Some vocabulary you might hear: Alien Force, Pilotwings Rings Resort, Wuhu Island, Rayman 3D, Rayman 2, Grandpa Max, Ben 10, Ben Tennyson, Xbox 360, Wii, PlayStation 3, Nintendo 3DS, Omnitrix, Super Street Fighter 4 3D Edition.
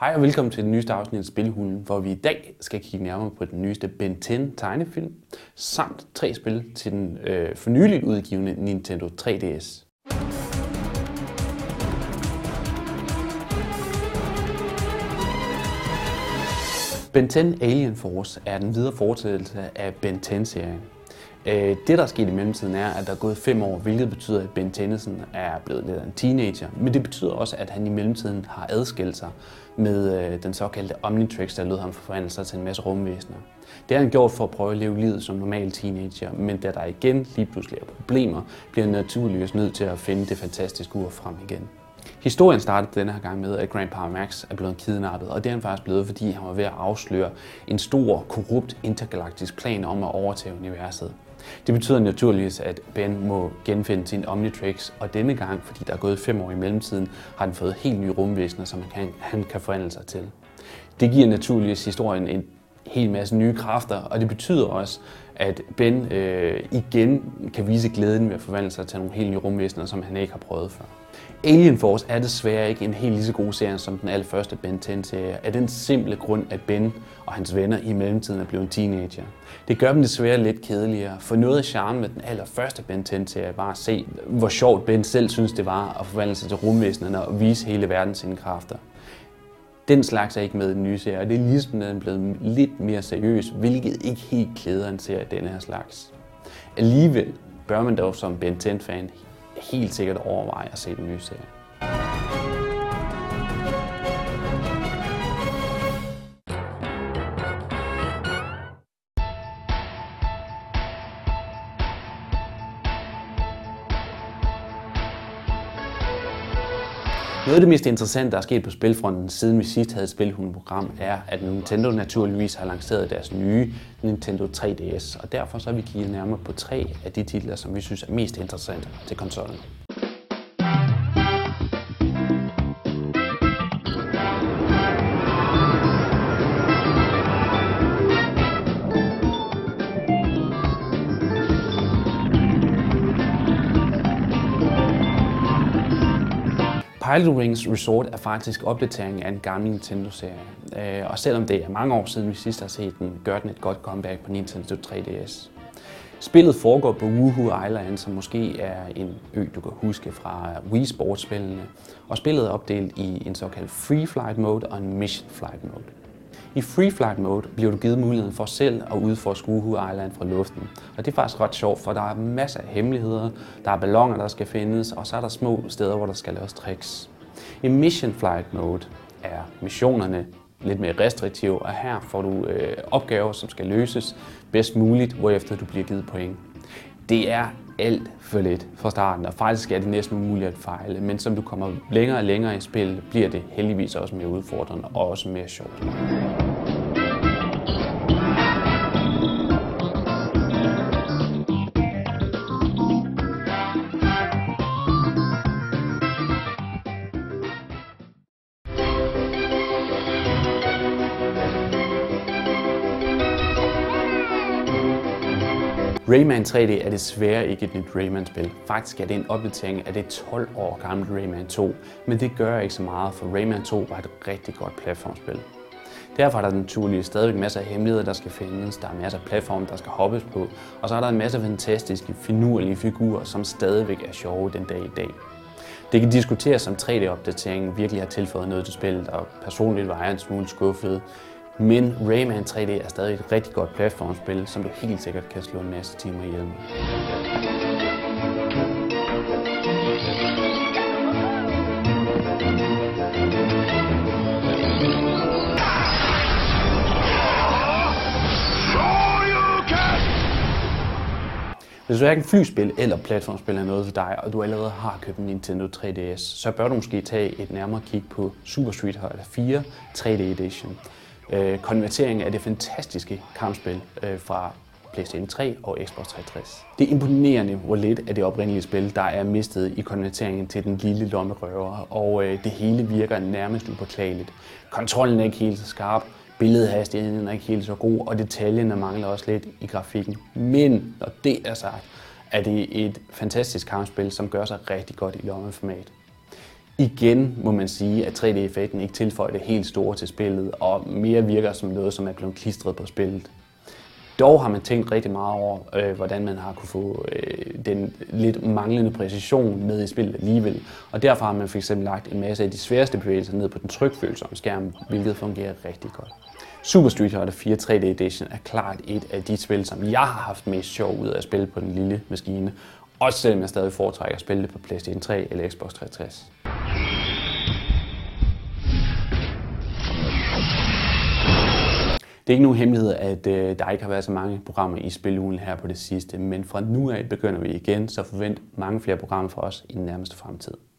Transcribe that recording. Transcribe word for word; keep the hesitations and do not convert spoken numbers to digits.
Hej og velkommen til den nyeste afsnit af Spilhulen, hvor vi i dag skal kigge nærmere på den nyeste Ben ti tegnefilm, samt tre spil til den øh, for nyligt udgivende Nintendo tre D S. Ben ti Alien Force er den videre fortsættelse af Ben ti-serien. Det, der er sket i mellemtiden, er, at der er gået fem år, hvilket betyder, at Ben Tennyson er blevet lidt af en teenager. Men det betyder også, at han i mellemtiden har adskilt sig med den såkaldte Omnitrix, der lød ham forvandle sig til en masse rumvæsener. Det har han gjort for at prøve at leve livet som normal teenager, men da der igen lige pludselig er problemer, bliver han naturligvis nødt til at finde det fantastiske ur frem igen. Historien startede denne her gang med, at Grandpa Max er blevet kidnappet, og det er han faktisk blevet, fordi han var ved at afsløre en stor, korrupt intergalaktisk plan om at overtage universet. Det betyder naturligvis, at Ben må genfinde sin Omnitrix, og denne gang, fordi der er gået fem år i mellemtiden, har han fået helt nye rumvæsener, som han kan, han kan forandre sig til. Det giver naturligvis historien en hel masse nye kræfter, og det betyder også, at Ben øh, igen kan vise glæden ved at forvandle sig til nogle helt nye rumvæsener, som han ikke har prøvet før. Alien Force er desværre ikke en helt lige så god serie som den allerførste Ben ti-serie, af den simple grund, at Ben og hans venner i mellemtiden er blevet en teenager. Det gør dem desværre lidt kedeligere, for noget af charmen med den allerførste Ben ti-serie var at se, hvor sjovt Ben selv synes det var at forvandle sig til rumvæsenerne og vise hele verden sine kræfter. Den slags er ikke med i den nye serie, og det er ligesom, at den er blevet lidt mere seriøs, hvilket ikke helt klæder en serie af denne her slags. Alligevel bør man dog som Ben ti-fan helt sikkert overveje at se den nye serie. Noget af det mest interessante, der er sket på spilfronten, siden vi sidst havde et spilhundeprogram, er, at Nintendo naturligvis har lanceret deres nye Nintendo tre D S, og derfor så har vi kigget nærmere på tre af de titler, som vi synes er mest interessante til konsollen. Pilotwings Rings Resort er faktisk opdateringen af en gammel Nintendo-serie, og selvom det er mange år siden vi sidst har set den, gør den et godt comeback på Nintendo tre D S. Spillet foregår på Wuhu Island, som måske er en ø, du kan huske fra Wii Sports-spillene, og spillet er opdelt i en såkaldt Free Flight Mode og en Mission Flight Mode. I Free Flight Mode bliver du givet muligheden for selv at udforske Wuhu Island fra luften. Og det er faktisk ret sjovt, for der er masser af hemmeligheder, der er balloner, der skal findes, og så er der små steder, hvor der skal laves tricks. I Mission Flight Mode er missionerne lidt mere restriktive, og her får du øh, opgaver, som skal løses bedst muligt, hvorefter du bliver givet point. Det er alt for lidt fra starten, og faktisk er det næsten umuligt at fejle, men som du kommer længere og længere i spil, bliver det heldigvis også mere udfordrende og også mere sjovt. Rayman tre D er desværre ikke et nyt Rayman-spil. Faktisk er det en opdatering af det tolv år gamle Rayman to, men det gør ikke så meget, for Rayman to var et rigtig godt platformspil. Derfor er der naturligvis stadig masser af hemmeligheder, der skal findes, der er masser af platform, der skal hoppes på, og så er der en masse fantastiske, finurlige figurer, som stadigvæk er sjove den dag i dag. Det kan diskuteres, om tre D-opdateringen virkelig har tilføjet noget til spillet, og personligt var jeg en smule skuffet. Men Rayman tre D er stadig et rigtig godt platformspil, som du helt sikkert kan slå en masse timer ihjel med. Hvis hverken flyspil eller platformspil er noget for dig, og du allerede har købt en Nintendo tre D S, så bør du måske tage et nærmere kig på Super Street Fighter fire tre D Edition. Konvertering af det fantastiske kampspil fra PlayStation tre og Xbox tre hundrede og tres. Det er imponerende, hvor lidt af det oprindelige spil, der er mistet i konverteringen til den lille lommerøver, og det hele virker nærmest upåklageligt. Kontrollen er ikke helt så skarp, billedhastigheden er ikke helt så god, og detaljerne mangler også lidt i grafikken. Men når det er sagt, er det et fantastisk kampspil, som gør sig rigtig godt i lommeformat. igen må man sige, at tre D-effekten ikke tilføjer det helt store til spillet, og mere virker som noget, som er blevet klistret på spillet. Dog har man tænkt rigtig meget over, øh, hvordan man har kunne få øh, den lidt manglende præcision med i spillet alligevel. Og derfor har man fx lagt en masse af de sværeste bevægelser ned på den trykfølelse om skærmen, hvilket fungerer rigtig godt. Super Street Fighter fire tre D Edition er klart et af de spil, som jeg har haft mest sjov ud af at spille på den lille maskine. Også selvom jeg stadig foretrækker at spille det på PlayStation tre eller Xbox tre hundrede og tres. Det er ikke nogen hemmelighed, at øh, der ikke har været så mange programmer i spilugen her på det sidste, men fra nu af begynder vi igen, så forvent mange flere programmer fra os i den nærmeste fremtid.